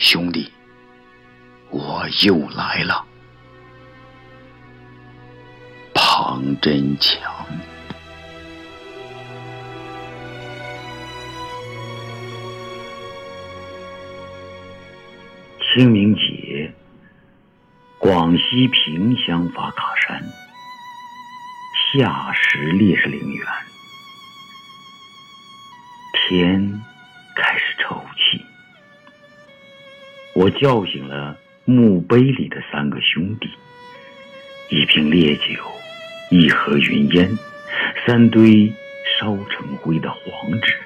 兄弟，我又来了。庞真强。清明节，广西萍乡法卡山夏时烈士陵园，天开始抽泣。我叫醒了墓碑里的三个兄弟，一瓶烈酒，一盒云烟，三堆烧成灰的黄纸，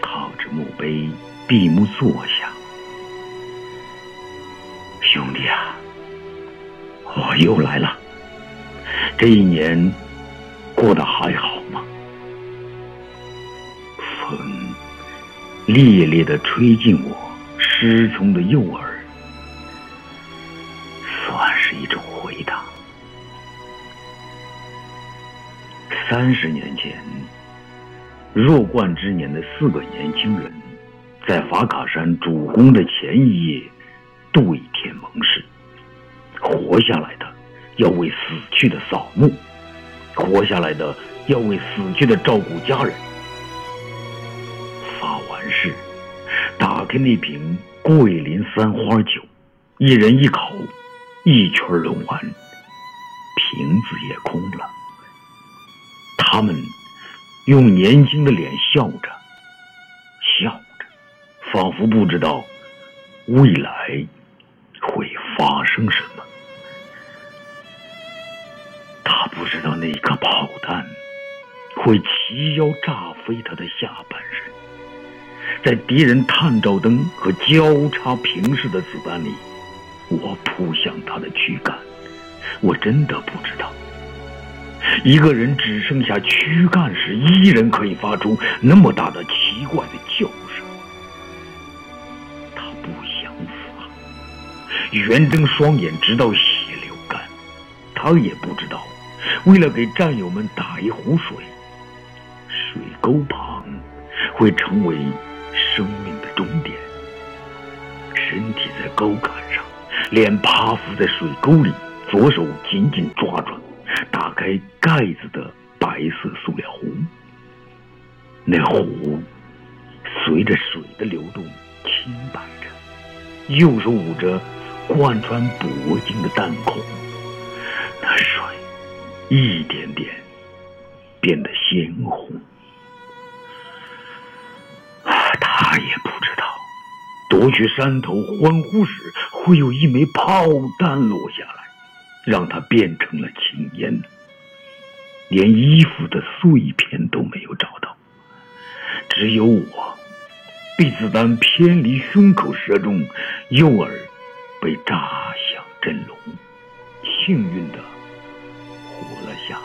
靠着墓碑闭目坐下。兄弟啊，我又来了。这一年过得还好吗？风烈烈地吹进我失聪的右耳，算是一种回答。30年前，弱冠之年的4个年轻人，在法卡山主攻的前一夜对天盟誓，活下来的要为死去的扫墓，活下来的要为死去的照顾家人。发完誓，打开那瓶桂林三花酒，一人一口，一圈轮完，瓶子也空了。他们用年轻的脸笑着笑着，仿佛不知道未来会发生什么。他不知道那颗炮弹会齐腰炸飞他的下半身。在敌人探照灯和交叉平视的子弹里，我扑向他的躯干。我真的不知道，一个人只剩下躯干时，依然可以发出那么大的奇怪的叫声。他不想死，圆睁双眼直到血流干。他也不知道，为了给战友们打一壶水，水沟旁会成为生命的终点。身体在沟坎上，脸趴伏在水沟里，左手紧紧抓住打开盖子的白色塑料壶。那壶随着水的流动清白着，右手捂着贯穿脖颈的弹孔，那水一点点变得鲜红。他也不知道，夺取山头欢呼时，会有一枚炮弹落下来，让他变成了青烟，连衣服的碎片都没有找到。只有我被子弹偏离胸口射中，右耳被炸响震聋，幸运地活了下来。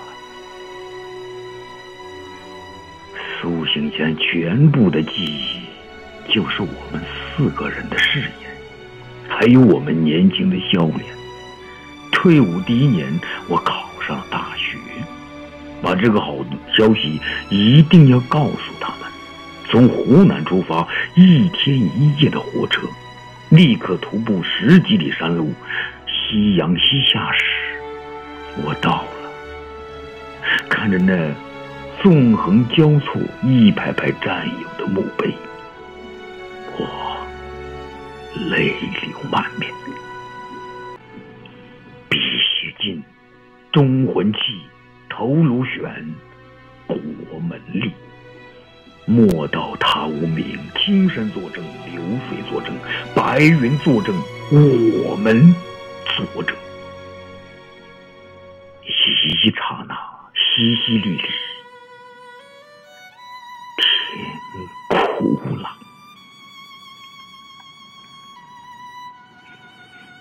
苏醒前全部的记忆，就是我们4个人的誓言，还有我们年轻的笑脸。退伍第1年，我考上了大学，把这个好消息一定要告诉他们。从湖南出发，1天1夜的火车，立刻徒步10几里山路。夕阳西下时，我到了，看着那纵横交错一排排战友的墓碑，我泪流满面。尽忠魂泣，头颅悬，国门立。莫道他无名，青山作证，流水作证，白云作证，我们作证。一刹那，淅淅沥沥，天哭了。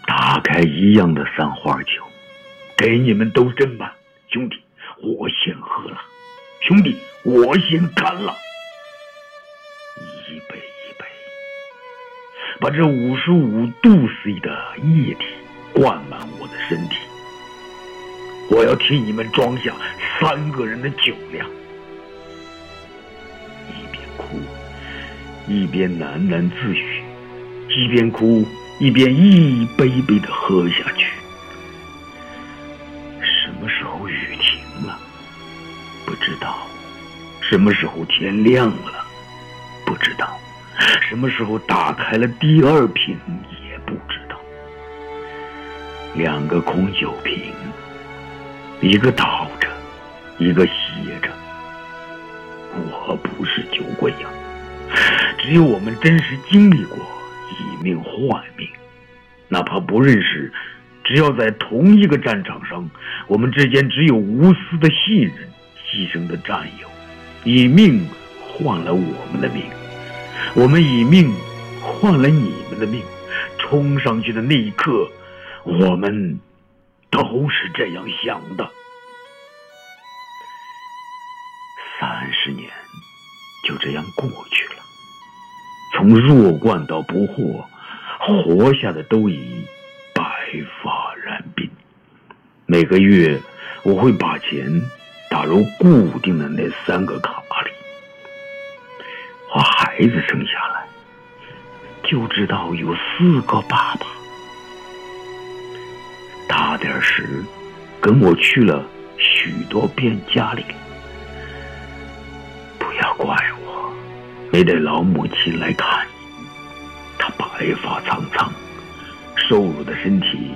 打开一样的三花酒，给你们都斟满。兄弟，我先喝了。兄弟，我先干了。一杯一杯，把这55度C的液体灌满我的身体。我要替你们装下3个人的酒量。一边哭，一边喃喃自语，一边哭一边一杯杯地喝下去。什么时候雨停了？不知道。什么时候天亮了？不知道。什么时候打开了第二瓶？也不知道。两个空酒瓶，一个倒着，一个斜着。我不是酒鬼呀，只有我们真实经历过以命换命，哪怕不认识，只要在同一个战场上，我们之间只有无私的信任，牺牲的战友，以命换了我们的命，我们以命换了你们的命，冲上去的那一刻，我们都是这样想的。30年就这样过去了，从弱冠到不惑，活下的都已白发染鬓。每个月我会把钱打入固定的那3个卡里。把孩子生下来就知道有4个爸爸。大点时跟我去了许多遍家里，不要怪我没带老母亲来看你，她白发苍苍，瘦弱的身体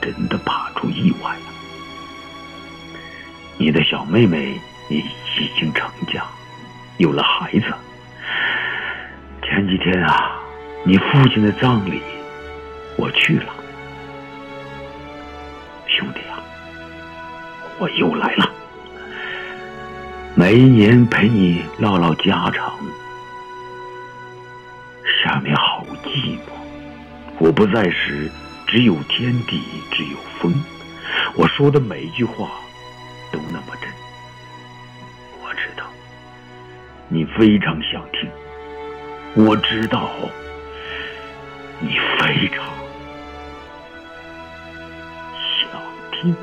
真的怕出意外了。你的小妹妹已经成家，有了孩子。前几天啊，你父亲的葬礼我去了。兄弟啊，我又来了。每一年陪你唠唠家常，下面好寂寞。我不在时，只有天地，只有风。我说的每一句话都那么真。我知道你非常想听，我知道你非常想听。